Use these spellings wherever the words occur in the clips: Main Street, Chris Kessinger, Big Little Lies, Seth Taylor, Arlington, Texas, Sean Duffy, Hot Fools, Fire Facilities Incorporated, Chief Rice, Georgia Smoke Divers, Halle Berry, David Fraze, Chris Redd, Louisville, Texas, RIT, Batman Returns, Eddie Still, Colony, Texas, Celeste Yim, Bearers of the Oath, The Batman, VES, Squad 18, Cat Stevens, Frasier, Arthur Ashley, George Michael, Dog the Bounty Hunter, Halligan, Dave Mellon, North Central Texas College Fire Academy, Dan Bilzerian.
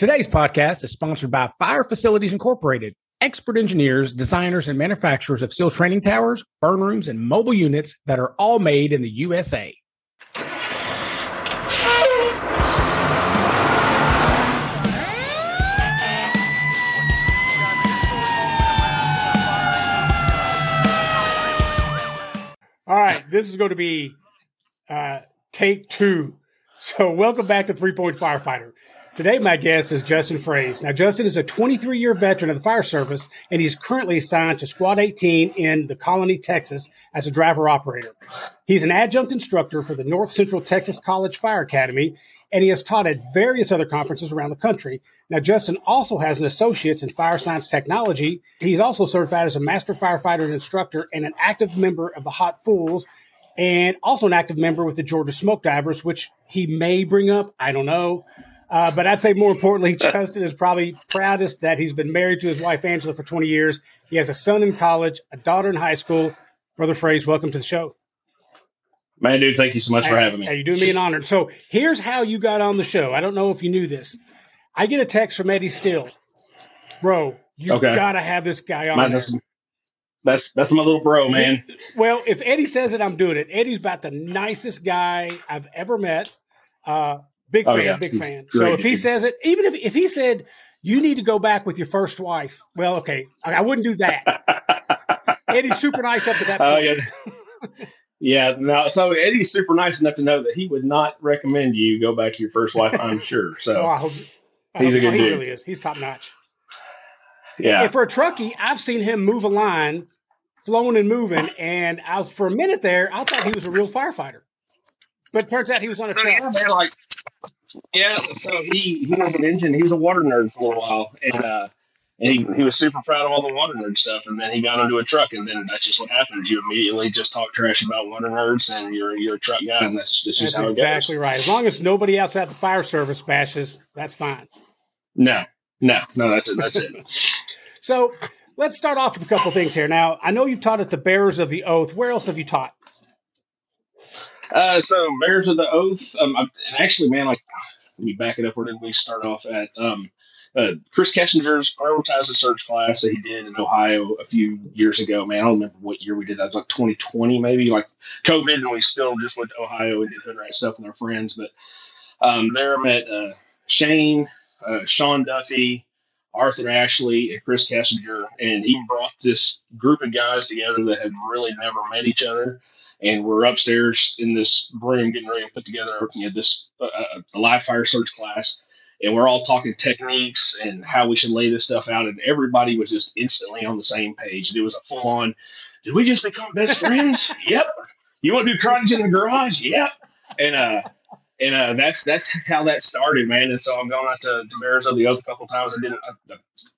Today's podcast is sponsored by Fire Facilities Incorporated, expert engineers, designers, and manufacturers of steel training towers, burn rooms, and mobile units that are all made in the USA. All right, this is going to be take two. So welcome back to 3-Point Firefighter. Today, my guest is Justin Fraze. Now, Justin is a 23-year veteran of the fire service, and he's currently assigned to Squad 18 in the Colony, Texas, as a driver-operator. He's an adjunct instructor for the North Central Texas College Fire Academy, and he has taught at various other conferences around the country. Now, Justin also has an associate's in fire science technology. He's also certified as a master firefighter and instructor and an active member of the Hot Fools and also an active member with the Georgia Smoke Divers, which he may bring up. I don't know. But I'd say more importantly, Justin is probably proudest that he's been married to his wife, Angela, for 20 years. He has a son in college, a daughter in high school. Brother Fraze, welcome to the show. Man, dude, thank you so much for having me. You're doing me an honor. So here's how you got on the show. I don't know if you knew this. I get a text from Eddie Still. Bro, you got to have this guy on. That's my little bro, man. Well, if Eddie says it, I'm doing it. Eddie's about the nicest guy I've ever met. Big fan. Great. So if he says it, even if he said, you need to go back with your first wife. Well, okay, I wouldn't do that. Eddie's super nice up to that point. Yeah, no, so Eddie's super nice enough to know that he would not recommend you go back to your first wife, I'm sure. So he's a good dude. He really is. He's top notch. Yeah. And for a truckie, I've seen him move a line, flowing and moving, and for a minute there, I thought he was a real firefighter. But it turns out he was on a truck. So he was an engineer. He was a water nerd for a little while, and he was super proud of all the water nerd stuff, and then he got onto a truck, and then that's just what happens. You immediately just talk trash about water nerds, and you're a truck guy, and that's just how it goes. That's exactly right. As long as nobody outside the fire service bashes, that's fine. No, that's it. So let's start off with a couple things here. Now, I know you've taught at the Bearers of the Oath. Where else have you taught? So Bearers of the Oath, and actually, man, let me back it up. Where did we start off at? Chris Kessinger's Prioritize the Search class that he did in Ohio a few years ago, man. I don't remember what year we did that. It was like 2020, maybe, like COVID, and we still just went to Ohio and did hood rat stuff with our friends. But there I met Shane, Sean Duffy, Arthur Ashley, and Chris Kessinger, and he brought this group of guys together that had really never met each other. And we're upstairs in this room getting ready to put together this live fire search class. And we're all talking techniques and how we should lay this stuff out. And everybody was just instantly on the same page. And it was a full on, did we just become best friends? Yep. You want to do karate in the garage? Yep. And that's how that started, man. And so I've gone out to Bearers of the Oath a couple of times. I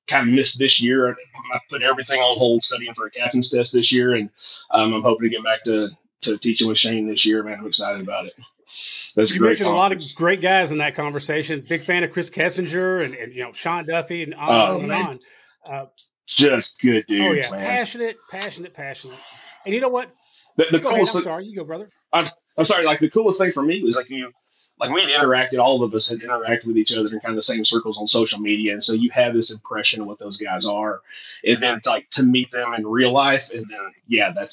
kind of missed this year. I put everything on hold studying for a captain's test this year. And I'm hoping to get back to teaching with Shane this year, man. I'm excited about it. That's great. You mentioned a lot of great guys in that conversation. Big fan of Chris Kessinger and Sean Duffy and on. Just good dudes, man. Passionate. And you know what? The coolest. Ahead, I'm sorry, you go, brother. I'm sorry. The coolest thing for me was we had interacted. All of us had interacted with each other in kind of the same circles on social media, and so you have this impression of what those guys are, and then it's like to meet them in real life, and then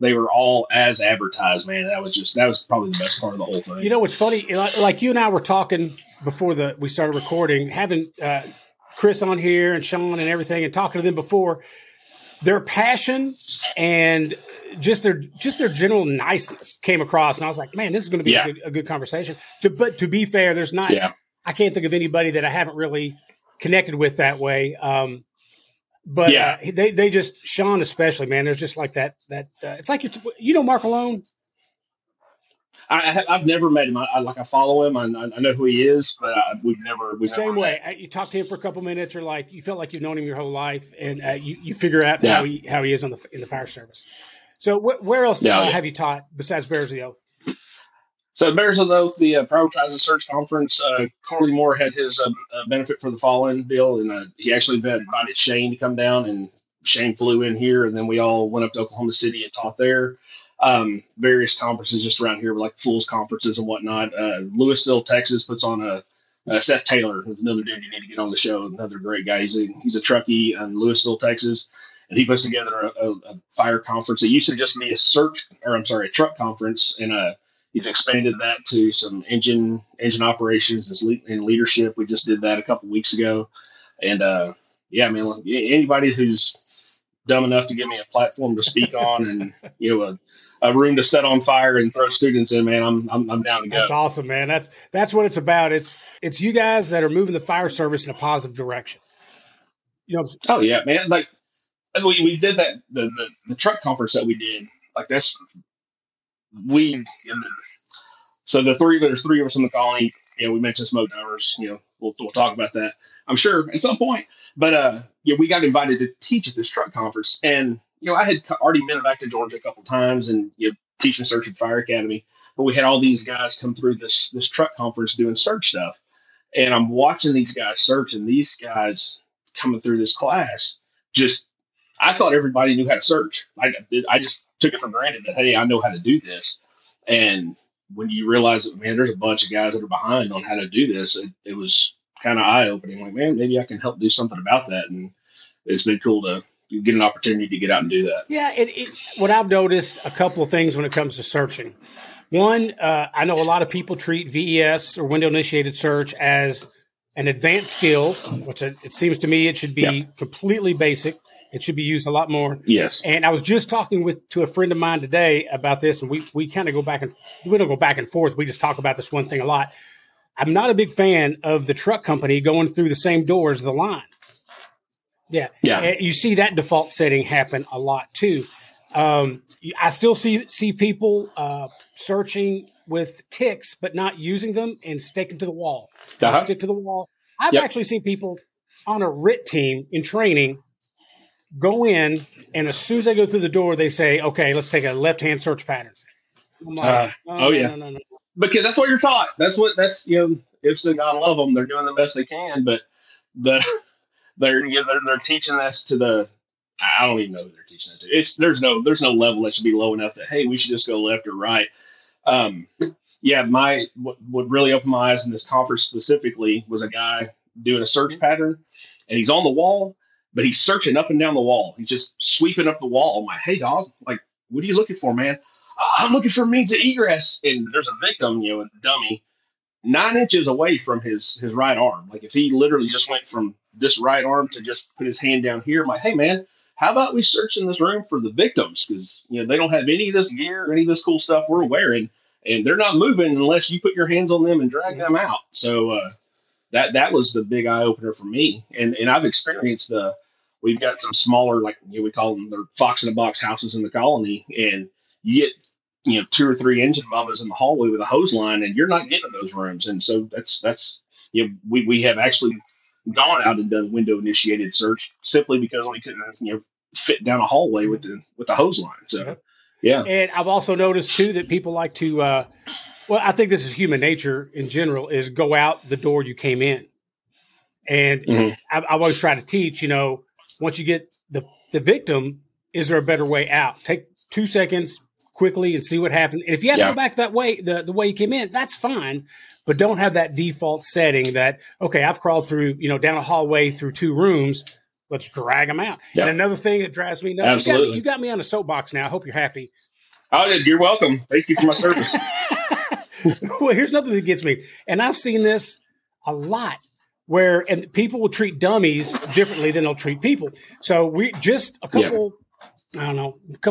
they were all as advertised, man. That was probably the best part of the whole thing. You know what's funny? Like you and I were talking before we started recording, having Chris on here and Sean and everything, and talking to them before, their passion and just their general niceness came across, and I was like, man, this is going to be a good conversation. But to be fair, there's not. Yeah. I can't think of anybody that I haven't really connected with that way. They just, Sean especially, man, there's just like that it's like, you know, Mark Malone. I've never met him. I follow him. I know who he is, but we've never met. You talk to him for a couple minutes, or like, you felt like you've known him your whole life, and you figure out how he is in the fire service. So where else have you taught besides Bearers of the Oath? So Bearers of the Oath, the Prioritize the Search Conference, Carly Moore had his benefit for the fallen deal, and he actually invited Shane to come down, and Shane flew in here, and then we all went up to Oklahoma City and taught there. Various conferences just around here, like Fools Conferences and whatnot. Louisville, Texas puts on a Seth Taylor is another dude you need to get on the show. Another great guy. He's a truckie in Louisville, Texas, and he puts together a fire conference. It used to just be a truck conference, and he's expanded that to some engine operations and leadership. We just did that a couple weeks ago, and yeah, I mean, anybody who's dumb enough to give me a platform to speak on and a room to set on fire and throw students in, man, I'm down to go. That's awesome, man. That's what it's about. It's you guys that are moving the fire service in a positive direction. Oh yeah, man. Like we did that the truck conference that we did. Like that's there's three of us in the colony. We mentioned smoke divers. We'll talk about that, I'm sure, at some point. But we got invited to teach at this truck conference, and I had already been back to Georgia a couple times and teaching search at Fire Academy. But we had all these guys come through this truck conference doing search stuff, and I'm watching these guys search, and these guys coming through this class, just I thought everybody knew how to search. I just took it for granted that hey, I know how to do this, and when you realize that, man, there's a bunch of guys that are behind on how to do this, it was kind of eye-opening. Like, man, maybe I can help do something about that. And it's been cool to get an opportunity to get out and do that. Yeah. What I've noticed, a couple of things when it comes to searching. One, I know a lot of people treat VES or window-initiated search as an advanced skill, which it seems to me it should be completely basic. It should be used a lot more. Yes. And I was just talking to a friend of mine today about this, and we kind of go back and we don't go back and forth. We just talk about this one thing a lot. I'm not a big fan of the truck company going through the same door as the line. Yeah. Yeah. And you see that default setting happen a lot too. I still see people searching with ticks, but not using them and sticking to the wall. Uh-huh. Stick to the wall. I've actually seen people on a RIT team in training go in, and as soon as they go through the door, they say, okay, let's take a left-hand search pattern. I'm like, no. Because that's what you're taught. If God love them, they're doing the best they can, but they're teaching us to I don't even know who they're teaching us to. There's no level that should be low enough that, hey, we should just go left or right. What really opened my eyes in this conference specifically was a guy doing a search pattern, and he's on the wall, but he's searching up and down the wall. He's just sweeping up the wall. I'm like, hey, dog, like, what are you looking for, man? I'm looking for means of egress. And there's a victim, a dummy, 9 inches away from his right arm. Like, if he literally just went from this right arm to just put his hand down here, I'm like, hey, man, how about we search in this room for the victims? Because, they don't have any of this gear or any of this cool stuff we're wearing, and they're not moving unless you put your hands on them and drag them out. So that was the big eye-opener for me. And I've experienced we've got some smaller, like we call them, they're fox-in-a-box houses in the colony, and you get, 2 or 3 engine mamas in the hallway with a hose line, and you're not getting those rooms. And so we have actually gone out and done window-initiated search simply because we couldn't, fit down a hallway with the hose line. So, yeah. And I've also noticed, too, that people like to I think this is human nature in general, is go out the door you came in. And I always try to teach, once you get the victim, is there a better way out? Take 2 seconds quickly and see what happened. And if you have to go back that way, the way you came in, that's fine. But don't have that default setting that, okay, I've crawled through, down a hallway through 2 rooms. Let's drag them out. Yep. And another thing that drives me nuts. You got me on a soapbox now. I hope you're happy. Oh, you're welcome. Thank you for my service. Well, here's nothing that gets me. And I've seen this a lot where people will treat dummies differently than they'll treat people. So we just a couple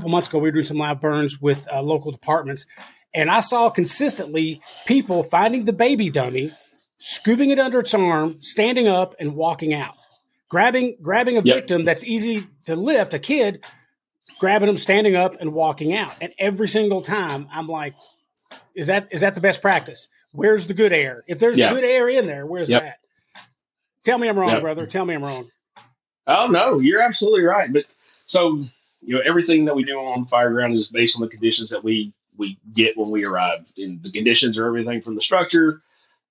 months ago, we were doing some live burns with local departments. And I saw consistently people finding the baby dummy, scooping it under its arm, standing up and walking out, grabbing a victim that's easy to lift, a kid, grabbing them, standing up and walking out. And every single time I'm like, Is that the best practice? Where's the good air? If there's good air in there, where's that? Tell me I'm wrong, brother. Tell me I'm wrong. Oh, no, you're absolutely right. But so, everything that we do on the fireground is based on the conditions that we get when we arrive. And the conditions are everything from the structure,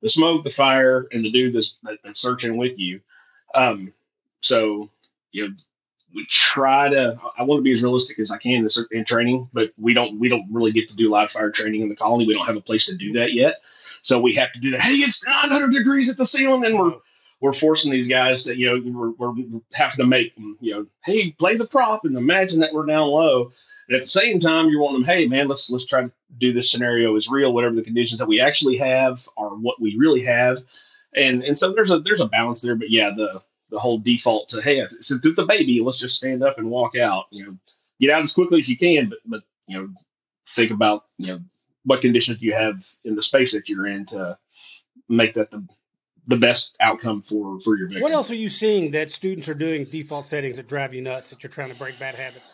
the smoke, the fire, and the dude that's searching with you. So, we try to, I want to be as realistic as I can in training, but we don't really get to do live fire training in the colony. We don't have a place to do that yet. So we have to do that. Hey, it's 900 degrees at the ceiling. And we're forcing these guys that, you know, we're having to make them, you know, hey, play the prop and imagine that we're down low. And at the same time, you're wanting them, hey, man, let's try to do this scenario is real, whatever the conditions that we actually have are what we really have. And so there's a balance there, but yeah, the whole default to, hey, since it's a baby, let's just stand up and walk out, you know, get out as quickly as you can, but, you know, think about, you know, what conditions do you have in the space that you're in to make that the best outcome for your victim. What else are you seeing that students are doing default settings that drive you nuts that you're trying to break bad habits?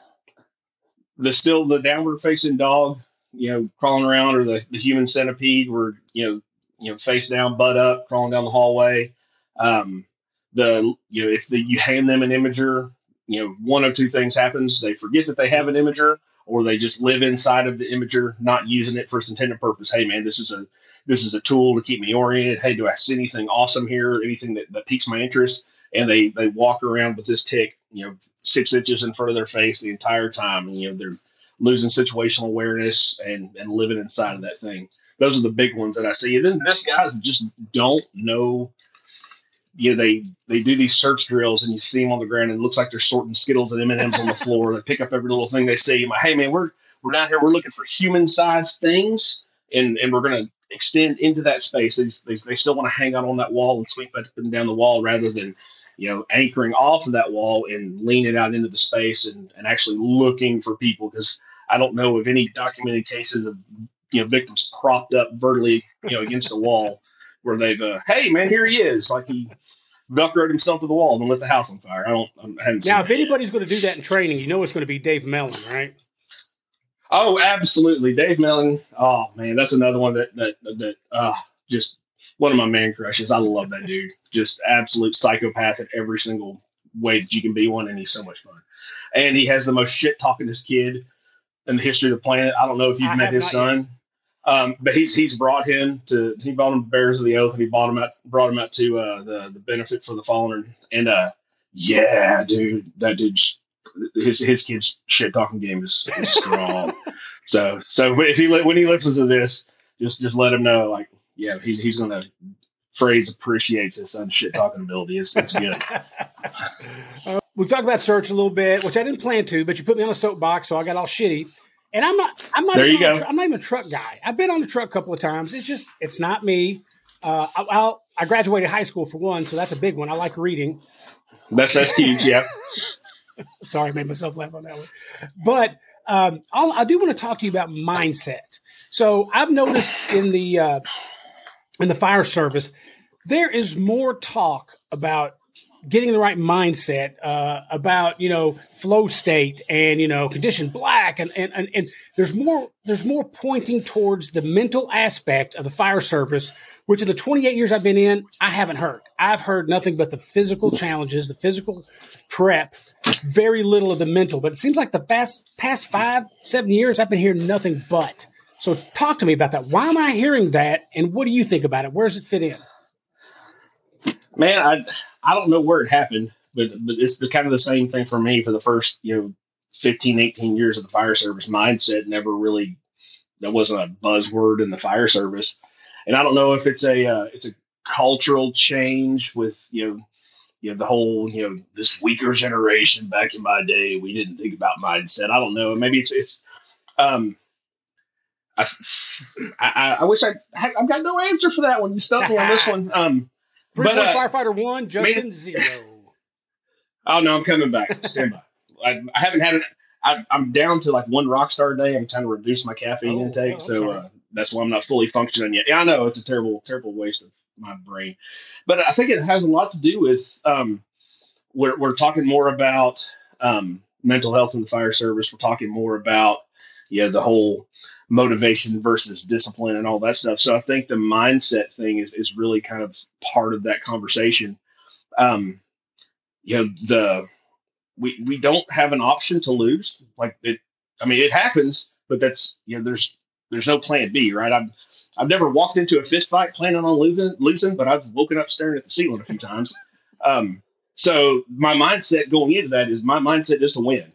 The downward facing dog, you know, crawling around, or the human centipede where, you know, face down, butt up, crawling down the hallway. You hand them an imager, you know, one of two things happens. They forget that they have an imager, or they just live inside of the imager, not using it for its intended purpose. Hey man, this is a tool to keep me oriented. Hey, do I see anything awesome here? Anything that piques my interest? And they walk around with this tick, you know, 6 inches in front of their face the entire time. And, you know, they're losing situational awareness and living inside of that thing. Those are the big ones that I see. And then there's guys that just don't know. You know, they do these search drills and you see them on the ground and it looks like they're sorting Skittles and M&Ms on the floor. They pick up every little thing they see. Like, hey man, we're down here. We're looking for human sized things. And we're going to extend into that space. They still want to hang out on that wall and sweep up and down the wall rather than, you know, anchoring off of that wall and leaning out into the space and actually looking for people. Cause I don't know of any documented cases of, you know, victims propped up vertically, you know, against a wall where they've, hey man, here he is. Like he velcroed himself to the wall and lit the house on fire. I haven't seen. Now, if anybody's going to do that in training, you know, it's going to be Dave Mellon, right? Oh, absolutely. Dave Mellon. Oh man. That's another one that just one of my man crushes. I love that dude. Just absolute psychopath in every single way that you can be one. And he's so much fun. And he has the most shit talking this kid in the history of the planet. I don't know if you've met his son, but he's brought him to, he brought him to Bearers of the Oath and he brought him out to the benefit for the fallen. And yeah, dude, that dude's his kid's shit talking game is strong. So if when he listens to this, just let him know, like, yeah, he's gonna. Fraze appreciates his son's shit talking ability. It's good. We've talked about search a little bit, which I didn't plan to, but you put me on a soapbox, so I got all shitty. And I'm not. There you go. I'm not even a truck guy. I've been on the truck a couple of times. It's not me. I graduated high school for one, so that's a big one. I like reading. That's huge. Yeah. Sorry, I made myself laugh on that one, but. I do want to talk to you about mindset. So I've noticed in the fire service, there is more talk about getting the right mindset, about, you know, flow state and, you know, condition black. And there's more pointing towards the mental aspect of the fire service, which in the 28 years I've been in, I haven't heard. I've heard nothing but the physical challenges, the physical prep, very little of the mental. But it seems like the past 5-7 years, I've been hearing nothing but. So talk to me about that. Why am I hearing that? And what do you think about it? Where does it fit in? Man, I don't know where it happened, but it's kind of the same thing for me for the first, you know, 15, 18 years of the fire service. Mindset never really, that wasn't a buzzword in the fire service. And I don't know if it's a cultural change with, you know, the whole, you know, this weaker generation. Back in my day, we didn't think about mindset. I don't know. Maybe I wish I've got no answer for that one. You stumped me on this one. But firefighter 1, Justin 0. Oh no, I'm coming back. Stand by. I haven't had it. I'm down to like one rock star a day. I'm trying to reduce my caffeine intake, so that's why I'm not fully functioning yet. Yeah, I know it's a terrible, terrible waste of my brain, but I think it has a lot to do with we're talking more about mental health in the fire service. We're talking more about the whole motivation versus discipline and all that stuff. So I think the mindset thing is really kind of part of that conversation. We don't have an option to lose. Like it, I mean, it happens, but that's, you know, there's no plan B, right? I've never walked into a fist fight planning on losing, but I've woken up staring at the ceiling a few times. So my mindset going into that is my mindset is to win.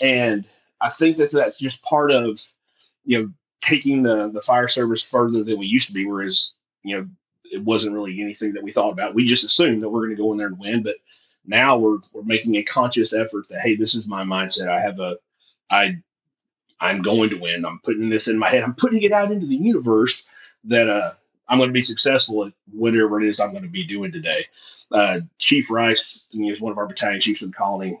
And I think that that's just part of, you know, taking the fire service further than we used to be, whereas, you know, it wasn't really anything that we thought about. We just assumed that we're going to go in there and win. But now we're making a conscious effort that, hey, this is my mindset. I have I'm going to win. I'm putting this in my head. I'm putting it out into the universe that I'm going to be successful at whatever it is I'm going to be doing today. Chief Rice, he is one of our battalion chiefs in the Colony.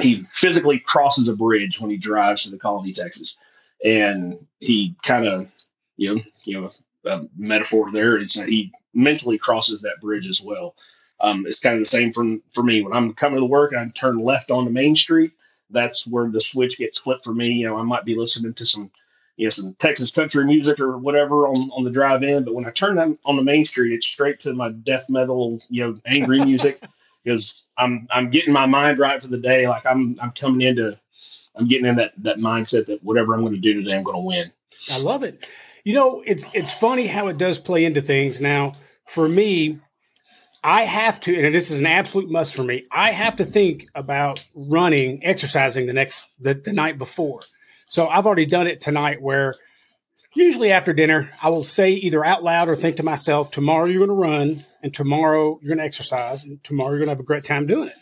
He physically crosses a bridge when he drives to the Colony, Texas. And he kind of, you know, a metaphor there. It's that he mentally crosses that bridge as well. It's kind of the same for me. When I'm coming to work and I turn left onto Main Street, that's where the switch gets flipped for me. You know, I might be listening to some Texas country music or whatever on the drive in. But when I turn them on the Main Street, it's straight to my death metal, angry music, because I'm getting my mind right for the day. Like I'm getting in that mindset that whatever I'm going to do today, I'm going to win. I love it. You know, it's funny how it does play into things. Now, for me, I have to, and this is an absolute must for me, I have to think about exercising the night before. So I've already done it tonight, where usually after dinner, I will say either out loud or think to myself, tomorrow you're going to run, and tomorrow you're going to exercise, and tomorrow you're going to have a great time doing it.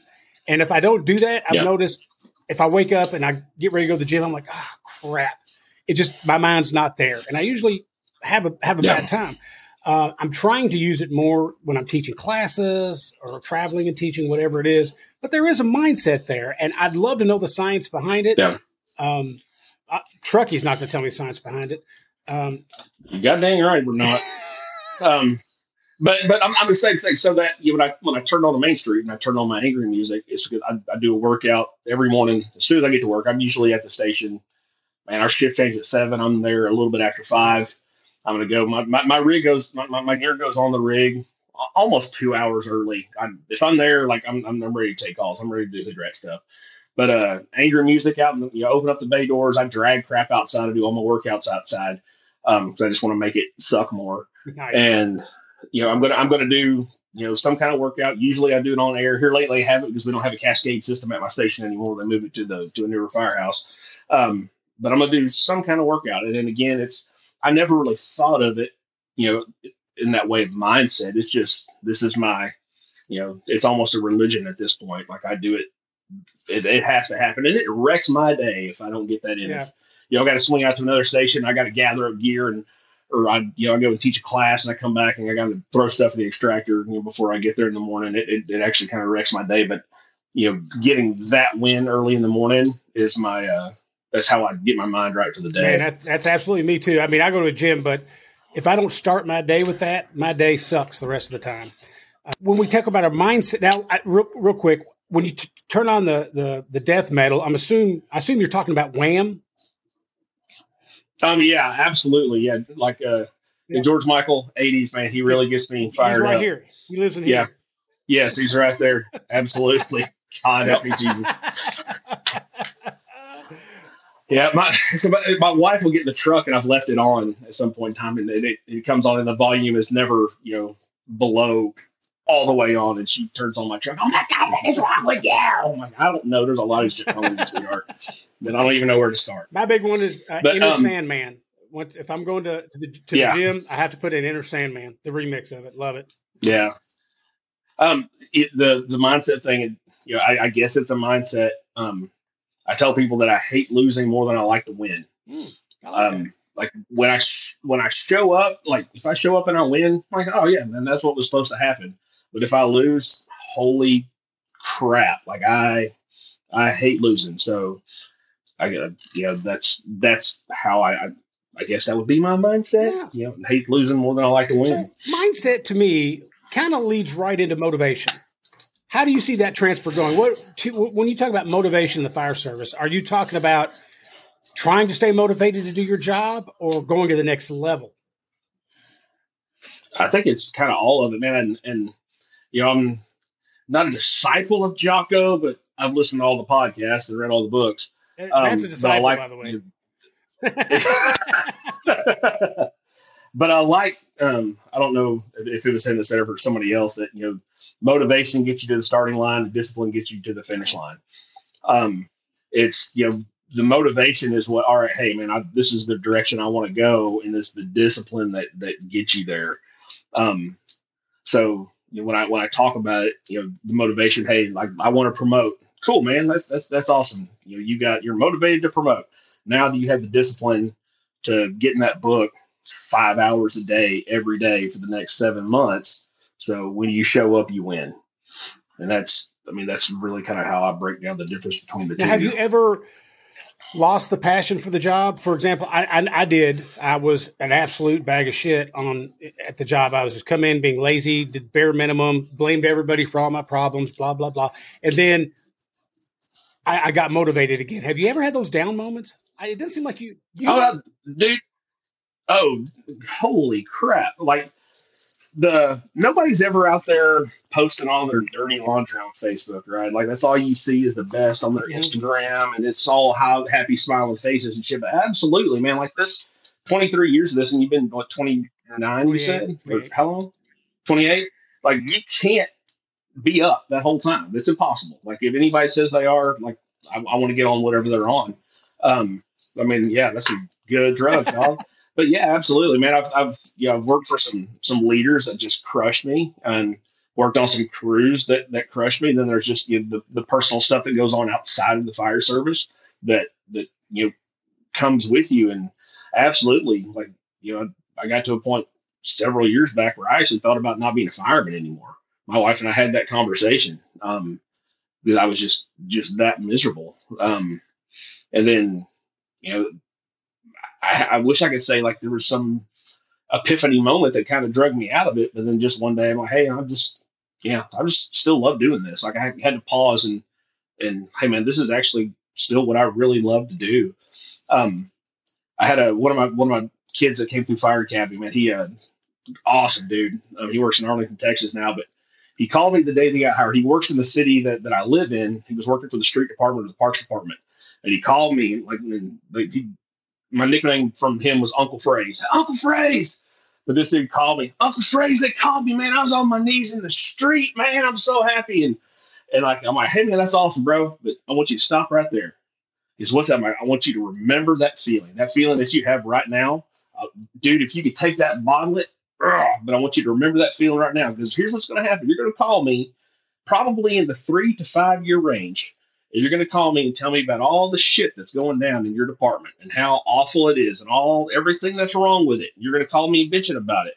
And if I don't do that, I've noticed if I wake up and I get ready to go to the gym, I'm like, oh, crap. It just, my mind's not there. And I usually have a bad time. I'm trying to use it more when I'm teaching classes or traveling and teaching, whatever it is. But there is a mindset there, and I'd love to know the science behind it. Yeah. Trucky's not going to tell me the science behind it. You got dang right, we're not. But I'm the same thing. So that when I turn on the Main Street and I turn on my angry music, it's good. I do a workout every morning. As soon as I get to work, I'm usually at the station. Man, our shift changes at 7:00. I'm there a little bit after 5:00. I'm going to go. My rig goes. My gear goes on the rig almost 2 hours early. If I'm there, like I'm ready to take calls. I'm ready to do hood rat stuff. But angry music out, and open up the bay doors. I drag crap outside. I do all my workouts outside. So I just want to make it suck more. Nice. And I'm gonna do some kind of workout. Usually I do it on air. Here lately I haven't, because we don't have a cascade system at my station anymore. They moved it to a newer firehouse. But I'm gonna do some kind of workout. And then again, I never really thought of it, in that way of mindset. It's just, this is my, it's almost a religion at this point. Like I do it, it has to happen. And it wrecks my day if I don't get that in. Yeah. I got to swing out to another station. I got to gather up gear or I go and teach a class and I come back and I got to throw stuff in the extractor before I get there in the morning. It actually kind of wrecks my day. But, getting that win early in the morning is my, that's how I get my mind right for the day. Man, that's absolutely me too. I mean, I go to a gym, but if I don't start my day with that, my day sucks the rest of the time. When we talk about our mindset, now real quick, when you turn on the death metal, I assume you're talking about Wham. Yeah, absolutely. Yeah, like George Michael, 80s man, he really gets me fired up. He's right here. He lives in here. Yeah. Yes, he's right there. Absolutely. God help me, Jesus. Yeah, my wife will get in the truck, and I've left it on at some point in time, and it comes on, and the volume is never, below all the way on, and she turns on my truck. Oh, my God, what is wrong with you? I'm like, I don't know. There's a lot of shit wrong with sweetheart that I don't even know where to start. My big one is Inner Sandman. If I'm going to the gym, I have to put in Inner Sandman, the remix of it. Love it. Yeah. The mindset thing, I guess it's a mindset. I tell people that I hate losing more than I like to win. Like when I show up, like if I show up and I win, I'm like, oh yeah, man, that's what was supposed to happen. But if I lose, holy crap! Like I hate losing. So I that's how I guess that would be my mindset. Yeah. I hate losing more than I like to win. So mindset to me kind of leads right into motivation. How do you see that transfer going? When you talk about motivation in the fire service, are you talking about trying to stay motivated to do your job or going to the next level? I think it's kind of all of it, man. And I'm not a disciple of Jocko, but I've listened to all the podcasts and read all the books. That's a disciple, by the way. But I like, I don't know if it was in the center for somebody else that, motivation gets you to the starting line. The discipline gets you to the finish line. It's, you know, the motivation is what, all right, hey, man, this is the direction I want to go. And it's the discipline that gets you there. So you know, when I talk about it, you know, the motivation, hey, like I want to promote. Cool, man. That's awesome. You know, you're motivated to promote. Now do you have the discipline to get in that book 5 hours a day, every day for the next 7 months? So when you show up, you win. And that's really kind of how I break down the difference between the two. Now, have you ever lost the passion for the job? For example, I did. I was an absolute bag of shit at the job. I was just come in being lazy, did bare minimum, blamed everybody for all my problems, blah, blah, blah. And then I got motivated again. Have you ever had those down moments? It doesn't seem like you. Oh, dude. Oh, holy crap. Like, nobody's ever out there posting all their dirty laundry on Facebook, right? Like, that's all you see is the best on their Instagram, and it's all happy, smiling faces and shit. But absolutely, man, like this, 23 years of this, and you've been, what, 29, you said? Or how long? 28? Like, you can't be up that whole time. It's impossible. Like, if anybody says they are, like, I want to get on whatever they're on. I mean, yeah, that's a good drug, dog. But yeah, absolutely, man. I've worked for some leaders that just crushed me, and worked on some crews that crushed me. And then there's just, you know, the personal stuff that goes on outside of the fire service that you know comes with you. And absolutely, like, you know, I got to a point several years back where I actually thought about not being a fireman anymore. My wife and I had that conversation because I was just that miserable. And then, you know, I wish I could say like there was some epiphany moment that kind of drug me out of it. But then just one day I'm like, hey, I just still love doing this. Like, I had to pause and hey, man, this is actually still what I really love to do. I had one of my kids that came through fire academy, man. He, awesome dude. He works in Arlington, Texas now, but he called me the day they got hired. He works in the city that I live in. He was working for the street department or the parks department. And he called me my nickname from him was Uncle Fraze. Uncle Fraze! But this dude called me, Uncle Fraze, they called me, man. I was on my knees in the street, man. I'm so happy. And like, I'm like, hey, man, that's awesome, bro. But I want you to stop right there. Is what's that, man? I want you to remember that feeling that you have right now. Dude, if you could take that and bottle it, but I want you to remember that feeling right now, because here's what's going to happen. You're going to call me probably in the 3 to 5 year range. You're going to call me and tell me about all the shit that's going down in your department and how awful it is and everything that's wrong with it. You're going to call me bitching about it.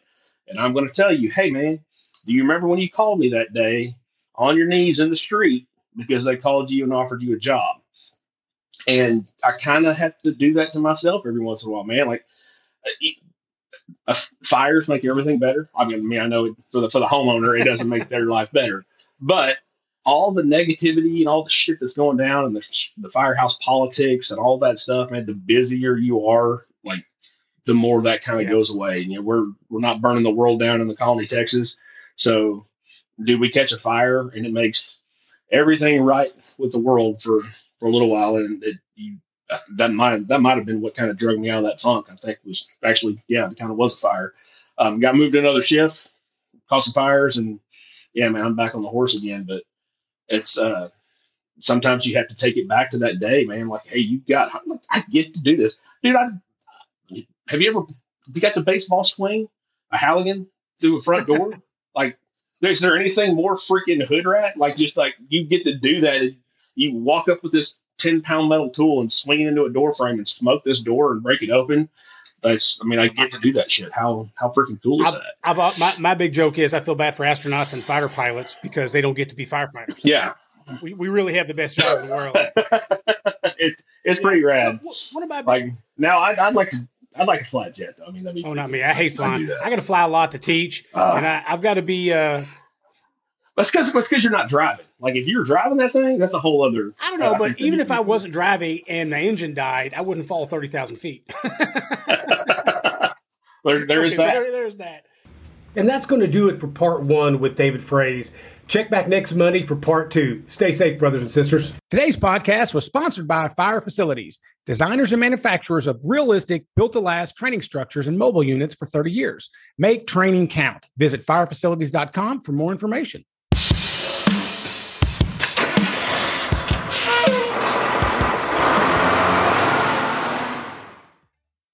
And I'm going to tell you, hey, man, do you remember when you called me that day on your knees in the street because they called you and offered you a job? And I kind of have to do that to myself every once in a while, man. Like, fires make everything better. I mean, I know it, for the homeowner, it doesn't make their life better, but all the negativity and all the shit that's going down and the firehouse politics and all that stuff, man, the busier you are, like, the more that kind of goes away. You know, we're not burning the world down in the Colony, Texas. So, dude, we catch a fire and it makes everything right with the world for a little while. And that might have been what kind of drug me out of that funk, I think, was actually, yeah, it kind of was a fire. Got moved to another shift, caused some fires, and yeah, man, I'm back on the horse again. But it's sometimes you have to take it back to that day, man. Like, hey, I get to do this, dude. Have you ever got the baseball swing, a Halligan through a front door? Like, is there anything more freaking hood rat? Like, just like you get to do that. And you walk up with this 10-pound metal tool and swing it into a door frame and smoke this door and break it open. I mean, I get to do that shit. How freaking cool is that? My big joke is I feel bad for astronauts and fighter pilots because they don't get to be firefighters. Yeah. We really have the best job in the world. It's pretty rad. So what about like now? I'd like to fly a jet, though. I mean, not me. I hate flying. I got to fly a lot to teach, and I've got to be. That's because you're not driving. Like, if you're driving that thing, that's a whole other. I don't know, but even if I wasn't driving and the engine died, I wouldn't fall 30,000 feet. There's that. And that's going to do it for part one with David Fraze. Check back next Monday for part two. Stay safe, brothers and sisters. Today's podcast was sponsored by Fire Facilities, designers and manufacturers of realistic, built-to-last training structures and mobile units for 30 years. Make training count. Visit firefacilities.com for more information.